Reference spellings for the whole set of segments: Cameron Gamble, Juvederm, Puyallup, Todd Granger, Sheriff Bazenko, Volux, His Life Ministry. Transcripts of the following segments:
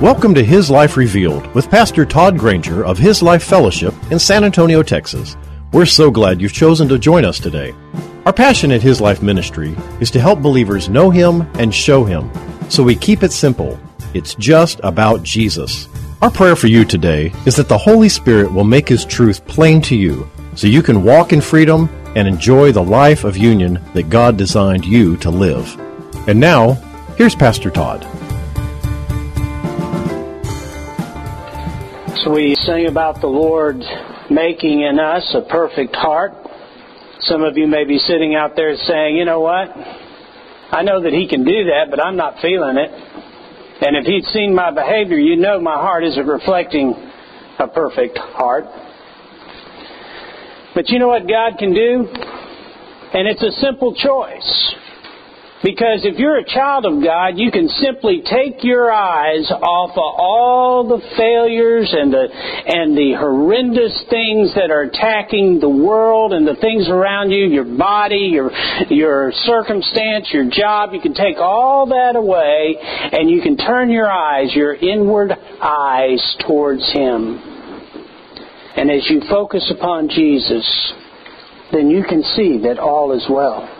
Welcome to His Life Revealed with Pastor Todd Granger of His Life Fellowship in San Antonio, Texas. We're so glad you've chosen to join us today. Our passion at His Life Ministry is to help believers know Him and show Him, so we keep it simple. It's just about Jesus. Our prayer for you today is that the Holy Spirit will make His truth plain to you so you can walk in freedom and enjoy the life of union that God designed you to live. And now, here's Pastor Todd. So we sing about the Lord making in us a perfect heart. Some of you may be sitting out there saying, you know what? I know that He can do that, but I'm not feeling it. And if He'd seen my behavior, you know my heart isn't reflecting a perfect heart. But you know what God can do? And it's a simple choice. Because if you're a child of God, you can simply take your eyes off of all the failures and the horrendous things that are attacking the world and the things around you, your body, your circumstance, your job. You can take all that away and you can turn your eyes, your inward eyes, towards Him. And as you focus upon Jesus, then you can see that all is well.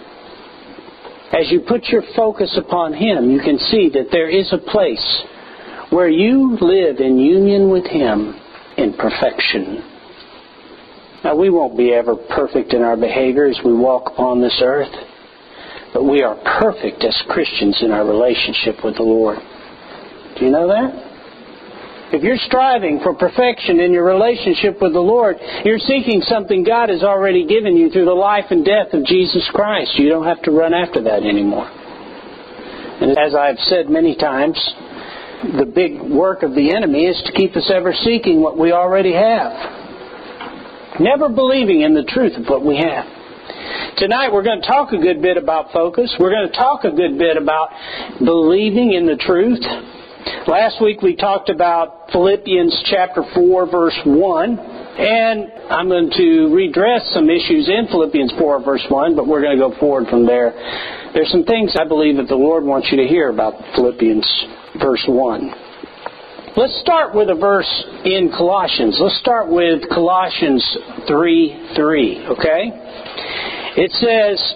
As you put your focus upon Him, you can see that there is a place where you live in union with Him in perfection. Now, we won't be ever perfect in our behavior as we walk upon this earth, but we are perfect as Christians in our relationship with the Lord. Do you know that? If you're striving for perfection in your relationship with the Lord, you're seeking something God has already given you through the life and death of Jesus Christ. You don't have to run after that anymore. And as I've said many times, the big work of the enemy is to keep us ever seeking what we already have, never believing in the truth of what we have. Tonight we're going to talk a good bit about focus. We're going to talk a good bit about believing in the truth. Last week we talked about Philippians chapter 4, verse 1. And I'm going to redress some issues in Philippians 4, verse 1, but we're going to go forward from there. There's some things I believe that the Lord wants you to hear about Philippians verse 1. Let's start with a verse in Colossians. Let's start with Colossians 3:3, okay? It says,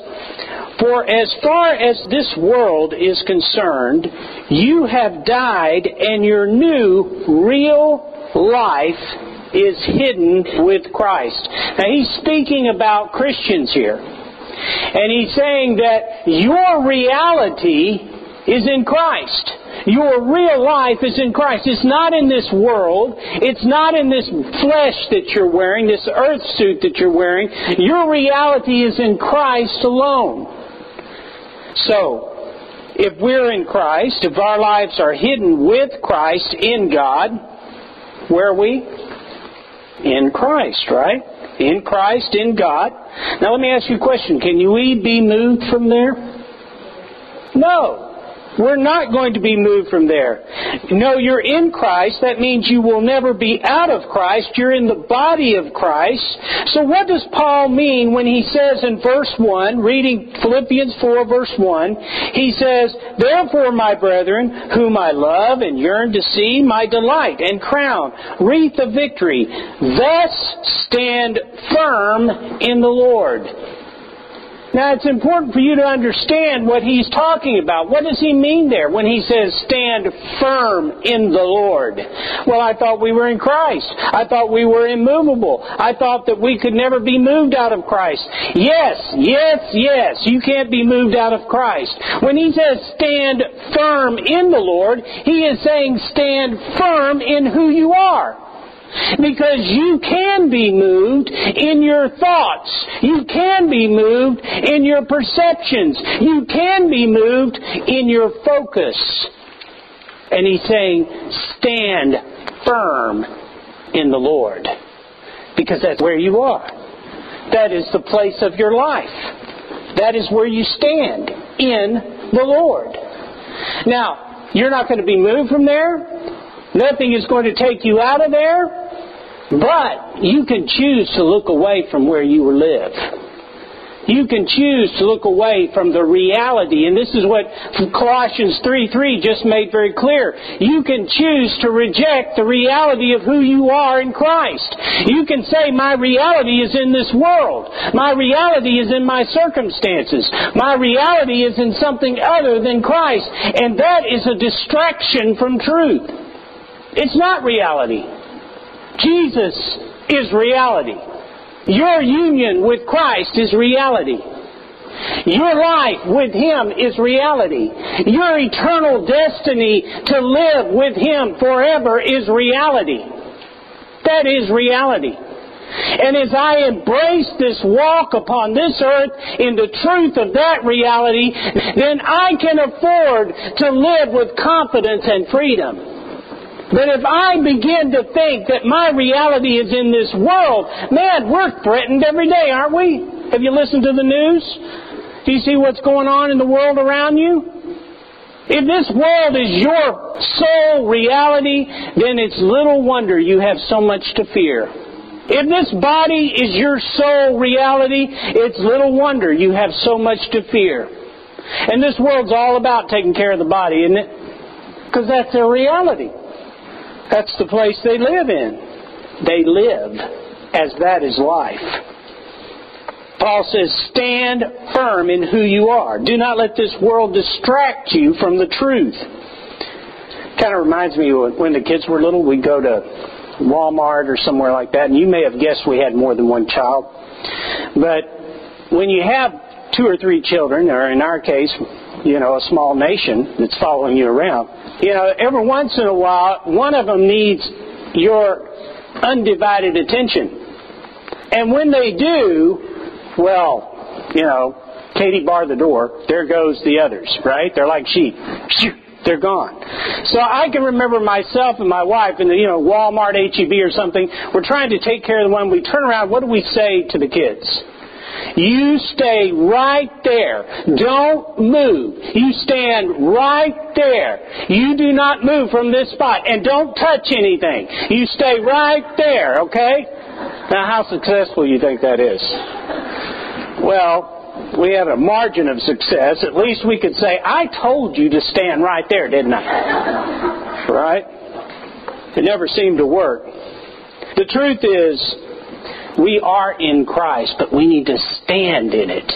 "For as far as this world is concerned, you have died, and your new real life is hidden with Christ." Now, he's speaking about Christians here. And he's saying that your reality is in Christ. Your real life is in Christ. It's not in this world. It's not in this flesh that you're wearing, this earth suit that you're wearing. Your reality is in Christ alone. So, if we're in Christ, if our lives are hidden with Christ in God, where are we? In Christ, right? In Christ, in God. Now let me ask you a question. Can we be moved from there? No. We're not going to be moved from there. No, you're in Christ. That means you will never be out of Christ. You're in the body of Christ. So what does Paul mean when he says in verse 1, reading Philippians 4, verse 1, he says, "Therefore, my brethren, whom I love and yearn to see, my delight and crown, wreath of victory, thus stand firm in the Lord." Now, it's important for you to understand what he's talking about. What does he mean there when he says, "Stand firm in the Lord"? Well, I thought we were in Christ. I thought we were immovable. I thought that we could never be moved out of Christ. Yes, you can't be moved out of Christ. When he says, "Stand firm in the Lord," he is saying, stand firm in who you are. Because you can be moved in your thoughts. You can be moved in your perceptions. You can be moved in your focus. And he's saying, stand firm in the Lord. Because that's where you are. That is the place of your life. That is where you stand, in the Lord. Now, you're not going to be moved from there. Nothing is going to take you out of there, but you can choose to look away from where you live. You can choose to look away from the reality, and this is what Colossians 3:3 just made very clear. You can choose to reject the reality of who you are in Christ. You can say, my reality is in this world. My reality is in my circumstances. My reality is in something other than Christ, and that is a distraction from truth. It's not reality. Jesus is reality. Your union with Christ is reality. Your life with Him is reality. Your eternal destiny to live with Him forever is reality. That is reality. And as I embrace this walk upon this earth in the truth of that reality, then I can afford to live with confidence and freedom. But if I begin to think that my reality is in this world, man, we're threatened every day, aren't we? Have you listened to the news? Do you see what's going on in the world around you? If this world is your sole reality, then it's little wonder you have so much to fear. If this body is your sole reality, it's little wonder you have so much to fear. And this world's all about taking care of the body, isn't it? Because that's their reality. That's the place they live in. They live as that is life. Paul says, stand firm in who you are. Do not let this world distract you from the truth. Kind of reminds me of when the kids were little, we'd go to Walmart or somewhere like that, and you may have guessed we had more than one child. But when you have two or three children, or in our case, you know, a small nation that's following you around. You know, every once in a while, one of them needs your undivided attention. And when they do, well, you know, Katie barred the door. There goes the others, right? They're like sheep. They're gone. So I can remember myself and my wife in the, you know, Walmart, H-E-B or something. We're trying to take care of the one. We turn around. What do we say to the kids? You stay right there. Don't move. You stand right there. You do not move from this spot. And don't touch anything. You stay right there, okay? Now, how successful do you think that is? Well, we had a margin of success. At least we could say, I told you to stand right there, didn't I? Right? It never seemed to work. The truth is, we are in Christ, but we need to stand in it.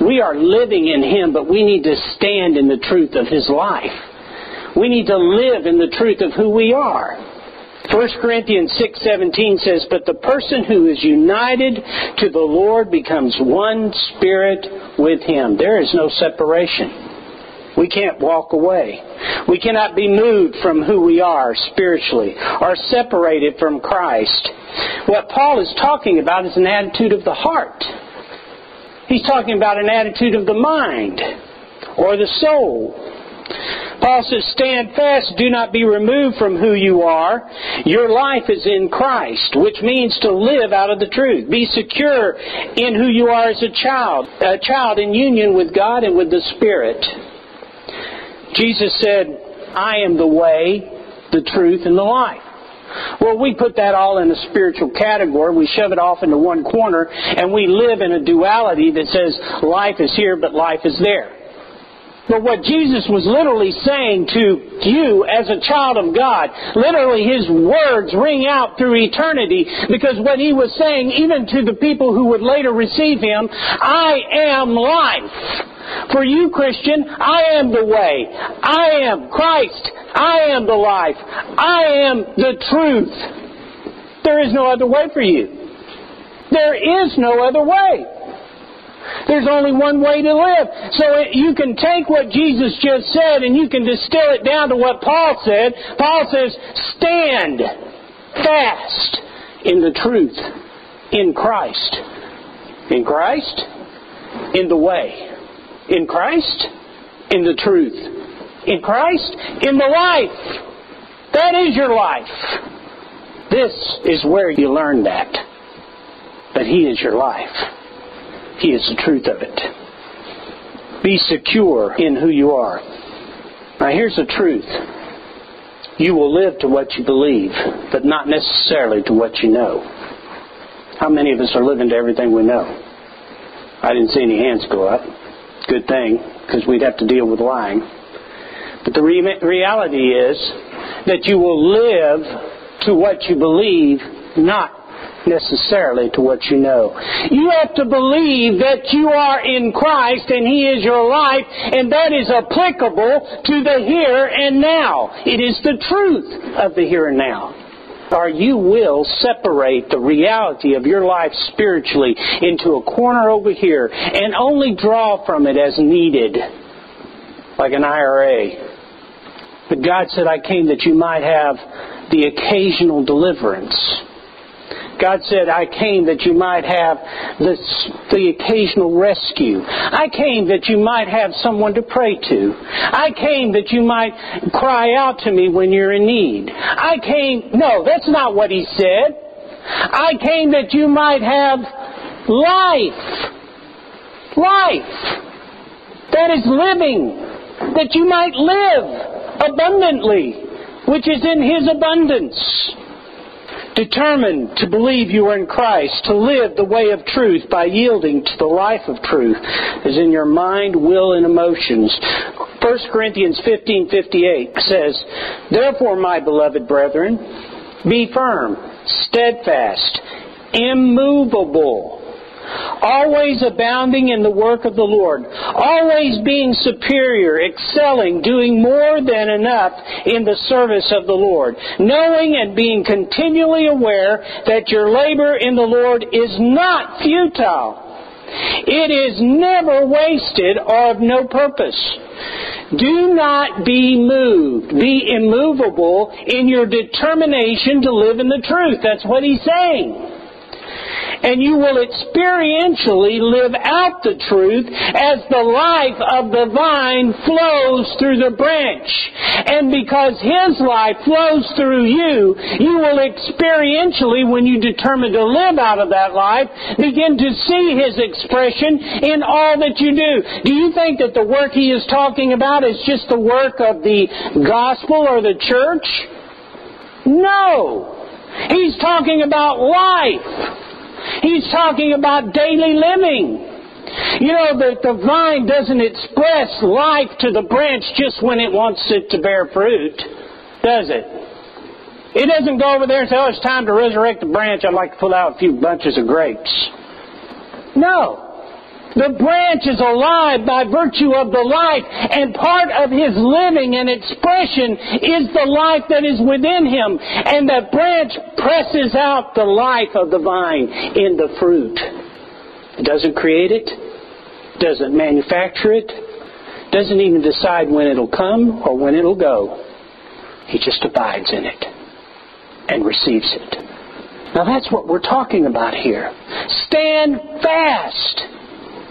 We are living in Him, but we need to stand in the truth of His life. We need to live in the truth of who we are. 1 Corinthians 6:17 says, but the person who is united to the Lord becomes one spirit with Him. There is no separation. We can't walk away. We cannot be moved from who we are spiritually or separated from Christ. What Paul is talking about is an attitude of the heart. He's talking about an attitude of the mind or the soul. Paul says, stand fast, do not be removed from who you are. Your life is in Christ, which means to live out of the truth. Be secure in who you are as a child in union with God and with the Spirit. Jesus said, I am the way, the truth, and the life. Well, we put that all in a spiritual category. We shove it off into one corner, and we live in a duality that says life is here, but life is there. But what Jesus was literally saying to you as a child of God, literally His words ring out through eternity, because what He was saying, even to the people who would later receive Him, I am life. For you, Christian, I am the way. I am Christ. I am the life. I am the truth. There is no other way for you. There is no other way. There's only one way to live. So you can take what Jesus just said and you can distill it down to what Paul said. Paul says, stand fast in the truth, in Christ. In Christ, in the way. In Christ, in the truth. In Christ, in the life. That is your life. This is where you learn that He is your life. He is the truth of it. Be secure in who you are. Now here's the truth. You will live to what you believe, but not necessarily to what you know. How many of us are living to everything we know? I didn't see any hands go up. Good thing, because we'd have to deal with lying. But the reality is that you will live to what you believe, not necessarily to what you know. You have to believe that you are in Christ and He is your life, and that is applicable to the here and now. It is the truth of the here and now. Or you will separate the reality of your life spiritually into a corner over here and only draw from it as needed, like an IRA. But God said, I came that you might have the occasional deliverance. God said, I came that you might have the occasional rescue. I came that you might have someone to pray to. I came that you might cry out to me when you're in need. I came... No, that's not what He said. I came that you might have life. Life. That is living. That you might live abundantly, which is in His abundance. Determined to believe you are in Christ, to live the way of truth by yielding to the life of truth, as in your mind, will, and emotions. 1 Corinthians 15:58 says, Therefore, my beloved brethren, be firm, steadfast, immovable, always abounding in the work of the Lord, always being superior, excelling, doing more than enough in the service of the Lord, knowing and being continually aware that your labor in the Lord is not futile. It is never wasted or of no purpose. Do not be moved. Be immovable in your determination to live in the truth. That's what He's saying. And you will experientially live out the truth as the life of the vine flows through the branch. And because His life flows through you, you will experientially, when you determine to live out of that life, begin to see His expression in all that you do. Do you think that the work He is talking about is just the work of the gospel or the church? No! He's talking about life. He's talking about daily living. You know, that the vine doesn't express life to the branch just when it wants it to bear fruit, does it? It doesn't go over there and say, oh, it's time to resurrect the branch. I'd like to pull out a few bunches of grapes. No. The branch is alive by virtue of the life, and part of His living and expression is the life that is within Him. And the branch presses out the life of the vine in the fruit. It doesn't create it, doesn't manufacture it, doesn't even decide when it'll come or when it'll go. He just abides in it and receives it. Now that's what we're talking about here. Stand fast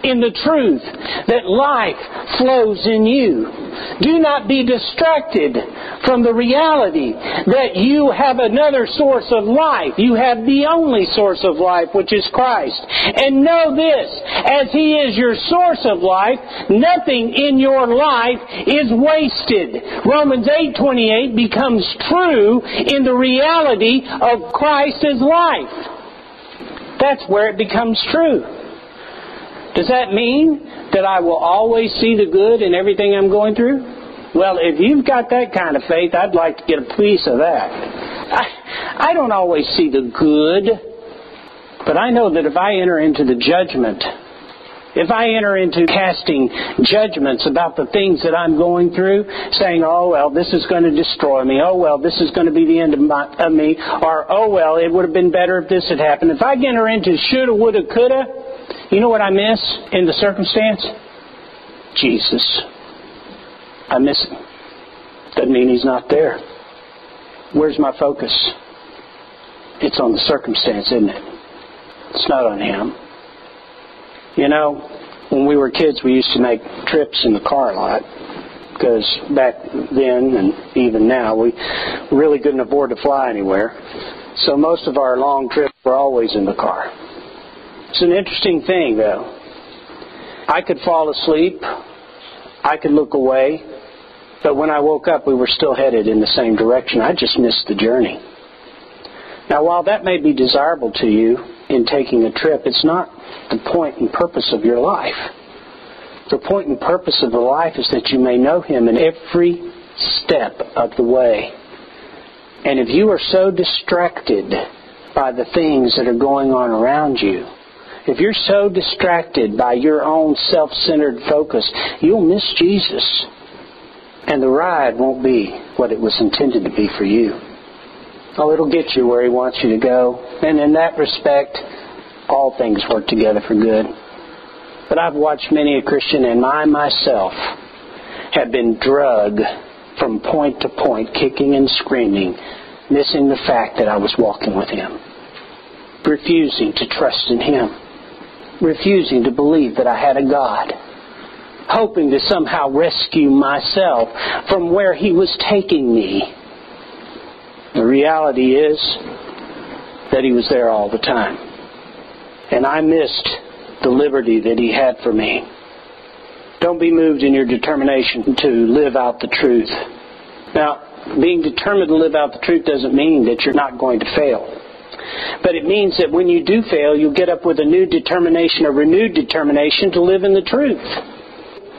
in the truth that life flows in you. Do not be distracted from the reality that you have another source of life. You have the only source of life, which is Christ. And know this, as He is your source of life, nothing in your life is wasted. Romans 8:28 becomes true in the reality of Christ as life. That's where it becomes true. Does that mean that I will always see the good in everything I'm going through? Well, if you've got that kind of faith, I'd like to get a piece of that. I don't always see the good, but I know that if I enter into the judgment, if I enter into casting judgments about the things that I'm going through, saying, oh, well, this is going to destroy me. Oh, well, this is going to be the end of me. Or, oh, well, it would have been better if this had happened. If I enter into shoulda, woulda, coulda, you know what I miss in the circumstance? Jesus. I miss Him. Doesn't mean He's not there. Where's my focus? It's on the circumstance, isn't it? It's not on him. You know, when we were kids, we used to make trips in the car a lot, because back then and even now, we really couldn't afford to fly anywhere. So most of our long trips were always in the car. It's an interesting thing, though. I could fall asleep. I could look away. But when I woke up, we were still headed in the same direction. I just missed the journey. Now, while that may be desirable to you in taking a trip, it's not the point and purpose of your life. The point and purpose of the life is that you may know Him in every step of the way. And if you are so distracted by the things that are going on around you, if you're so distracted by your own self-centered focus, you'll miss Jesus. And the ride won't be what it was intended to be for you. Oh, it'll get you where He wants you to go. And in that respect, all things work together for good. But I've watched many a Christian, and I myself have been drugged from point to point, kicking and screaming, missing the fact that I was walking with Him, refusing to trust in Him, refusing to believe that I had a God, hoping to somehow rescue myself from where He was taking me. The reality is that He was there all the time. And I missed the liberty that He had for me. Don't be moved in your determination to live out the truth. Now, being determined to live out the truth doesn't mean that you're not going to fail. But it means that when you do fail, you'll get up with a new determination, a renewed determination to live in the truth.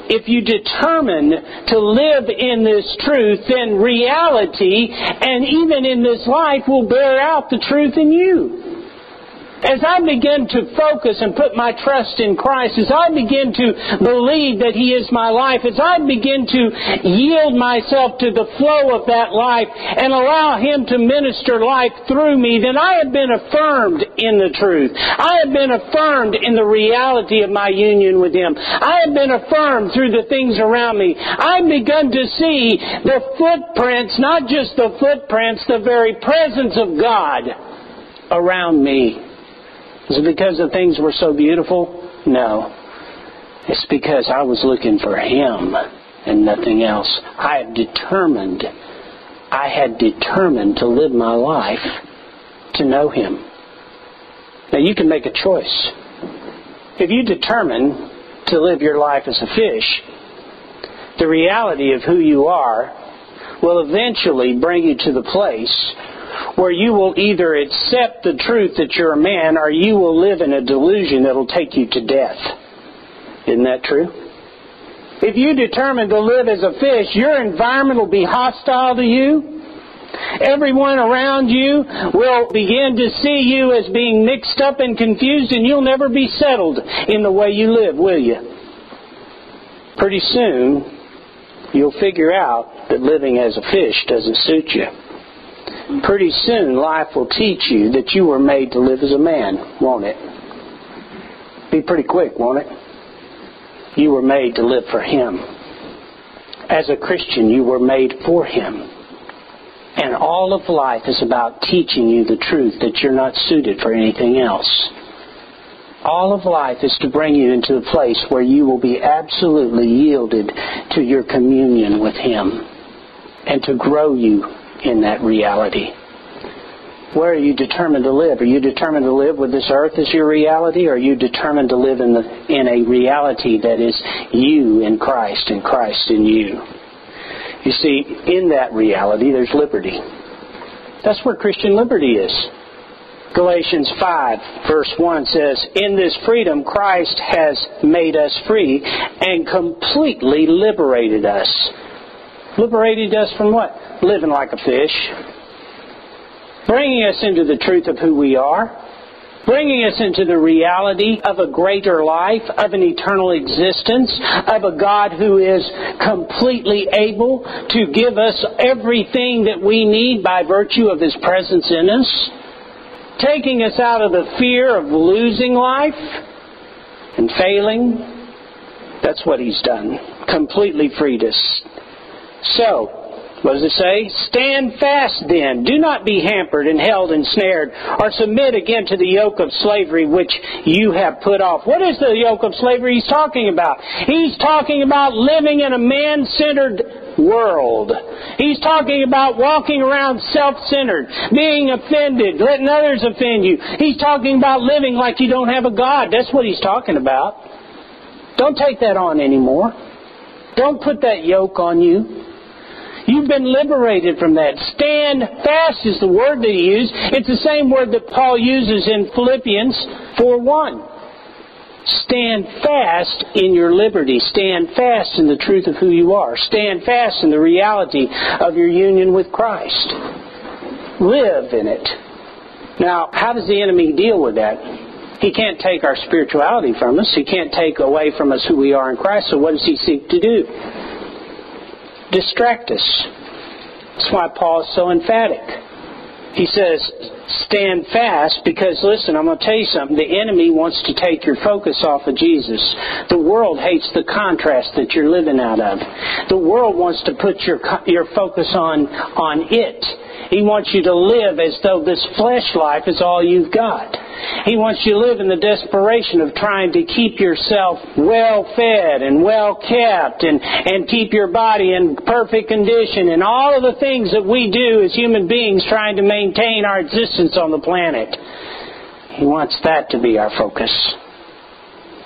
If you determine to live in this truth, then reality, and even in this life, will bear out the truth in you. As I begin to focus and put my trust in Christ, as I begin to believe that He is my life, as I begin to yield myself to the flow of that life and allow Him to minister life through me, then I have been affirmed in the truth. I have been affirmed in the reality of my union with Him. I have been affirmed through the things around me. I've begun to see the footprints, not just the footprints, the very presence of God around me. Is it because the things were so beautiful? No. It's because I was looking for Him and nothing else. I had determined to live my life to know Him. Now, you can make a choice. If you determine to live your life as a fish, the reality of who you are will eventually bring you to the place where you will either accept the truth that you're a man, or you will live in a delusion that will take you to death. Isn't that true? If you determine to live as a fish, your environment will be hostile to you. Everyone around you will begin to see you as being mixed up and confused, and you'll never be settled in the way you live, will you? Pretty soon, you'll figure out that living as a fish doesn't suit you. Pretty soon, life will teach you that you were made to live as a man, won't it? Be pretty quick, won't it? You were made to live for Him. As a Christian, you were made for Him. And all of life is about teaching you the truth that you're not suited for anything else. All of life is to bring you into the place where you will be absolutely yielded to your communion with Him and to grow you in that reality. Where are you determined to live? Are you determined to live with this earth as your reality, or are you determined to live in a reality that is you in Christ and Christ in you? You see, in that reality, there's liberty. That's where Christian liberty is. Galatians 5, verse 1 says, "In this freedom Christ has made us free and completely liberated us." Liberated us from what? Living like a fish. Bringing us into the truth of who we are. Bringing us into the reality of a greater life, of an eternal existence, of a God who is completely able to give us everything that we need by virtue of His presence in us. Taking us out of the fear of losing life and failing. That's what He's done. Completely freed us. So, What does it say? Stand fast then. Do not be hampered and held ensnared, or submit again to the yoke of slavery which you have put off. What is the yoke of slavery he's talking about? He's talking about living in a man-centered world. He's talking about walking around self-centered, being offended, letting others offend you. He's talking about living like you don't have a God. That's what he's talking about. Don't take that on anymore. Don't put that yoke on you. You've been liberated from that. Stand fast is the word that he used. It's the same word that Paul uses in Philippians 4:1. Stand fast in your liberty. Stand fast in the truth of who you are. Stand fast in the reality of your union with Christ. Live in it. Now, how does the enemy deal with that? He can't take our spirituality from us. He can't take away from us who we are in Christ. So what does he seek to do? Distract us. That's why Paul is so emphatic. He says, stand fast, because listen, I'm going to tell you something. The enemy wants to take your focus off of Jesus. The world hates the contrast that you're living out of. The world wants to put your focus on it. He wants you to live as though this flesh life is all you've got. He wants you to live in the desperation of trying to keep yourself well-fed and well-kept and keep your body in perfect condition and all of the things that we do as human beings trying to maintain our existence on the planet. He wants that to be our focus.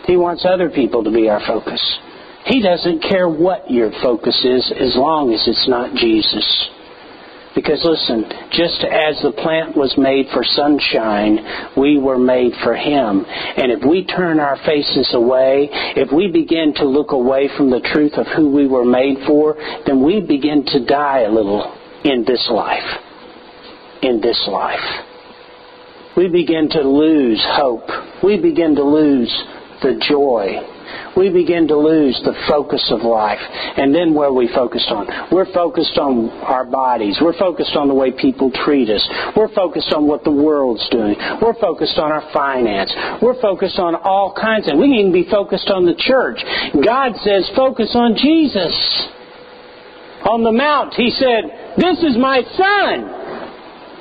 He wants other people to be our focus. He doesn't care what your focus is as long as it's not Jesus. Because listen, just as the plant was made for sunshine, we were made for Him. And if we turn our faces away, if we begin to look away from the truth of who we were made for, then we begin to die a little in this life. In this life. We begin to lose hope. We begin to lose the joy. We begin to lose the focus of life. And then where are we focused on? We're focused on our bodies. We're focused on the way people treat us. We're focused on what the world's doing. We're focused on our finance. We're focused on all kinds of things. We can even be focused on the church. God says, focus on Jesus. On the mount, He said, this is my Son.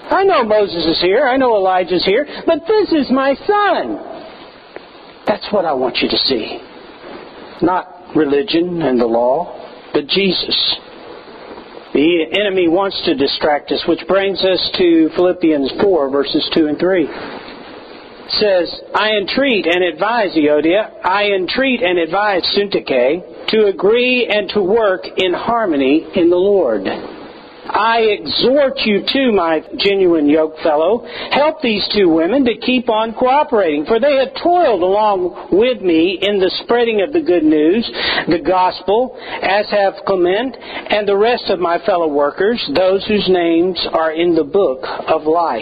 I know Moses is here. I know Elijah's here. But this is my Son. That's what I want you to see. Not religion and the law, but Jesus. The enemy wants to distract us, which brings us to Philippians 4, verses 2 and 3. It says, I entreat and advise, Eodia, I entreat and advise, Syntyche, to agree and to work in harmony in the Lord. I exhort you too, my genuine yoke fellow, help these two women to keep on cooperating, for they have toiled along with me in the spreading of the good news, the gospel, as have Clement and the rest of my fellow workers, those whose names are in the book of life.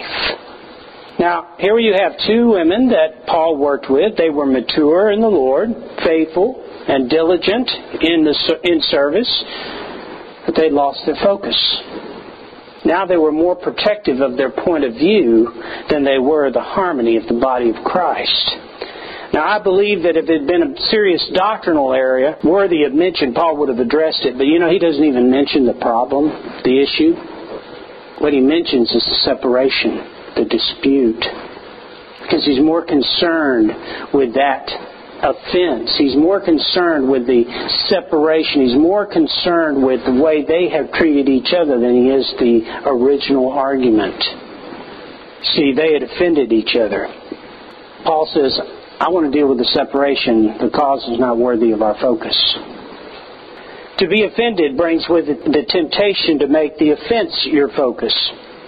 Now, here you have two women that Paul worked with. They were mature in the Lord, faithful and diligent in service. But they lost their focus. Now they were more protective of their point of view than they were the harmony of the body of Christ. Now I believe that if it had been a serious doctrinal area worthy of mention, Paul would have addressed it. But you know, he doesn't even mention the problem, the issue. What he mentions is the separation, the dispute. Because he's more concerned with that offense. He's more concerned with the separation. He's more concerned with the way they have treated each other than he is the original argument. See, they had offended each other. Paul says, I want to deal with the separation. The cause is not worthy of our focus. To be offended brings with it the temptation to make the offense your focus.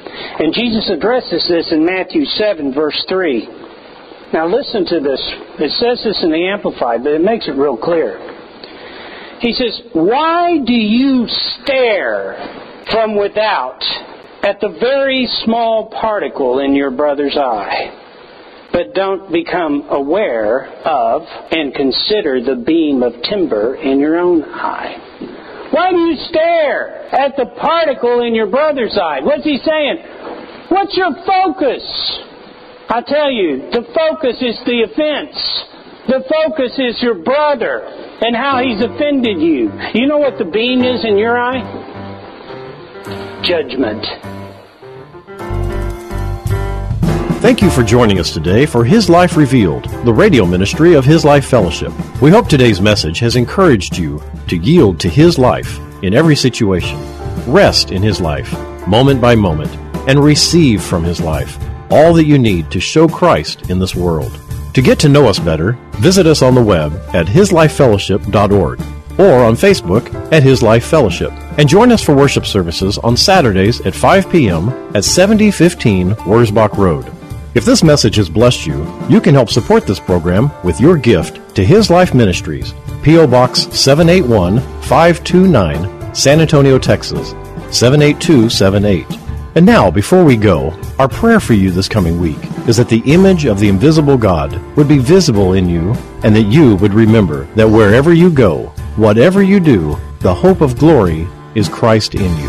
And Jesus addresses this in Matthew 7, verse 3. Now listen to this. It says this in the Amplified, but it makes it real clear. He says, why do you stare from without at the very small particle in your brother's eye, but don't become aware of and consider the beam of timber in your own eye? Why do you stare at the particle in your brother's eye? What's he saying? What's your focus? I tell you, the focus is the offense. The focus is your brother and how he's offended you. You know what the beam is in your eye? judgment. Thank you for joining us today for His Life Revealed, the radio ministry of His Life Fellowship. We hope today's message has encouraged you to yield to His life in every situation, rest in His life, moment by moment, and receive from His life all that you need to show Christ in this world. To get to know us better, visit us on the web at hislifefellowship.org or on Facebook at His Life Fellowship. And join us for worship services on Saturdays at 5 p.m. at 7015 Wurzbach Road. If this message has blessed you, you can help support this program with your gift to His Life Ministries, P.O. Box 781-529, San Antonio, Texas, 78278. And now, before we go, our prayer for you this coming week is that the image of the invisible God would be visible in you and that you would remember that wherever you go, whatever you do, the hope of glory is Christ in you.